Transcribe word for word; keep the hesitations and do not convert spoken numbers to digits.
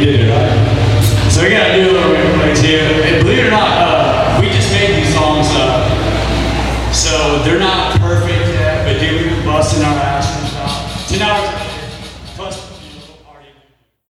we did it, right? So we got to do a little replays here. And believe it or not, uh, we just made these songs up. So they're not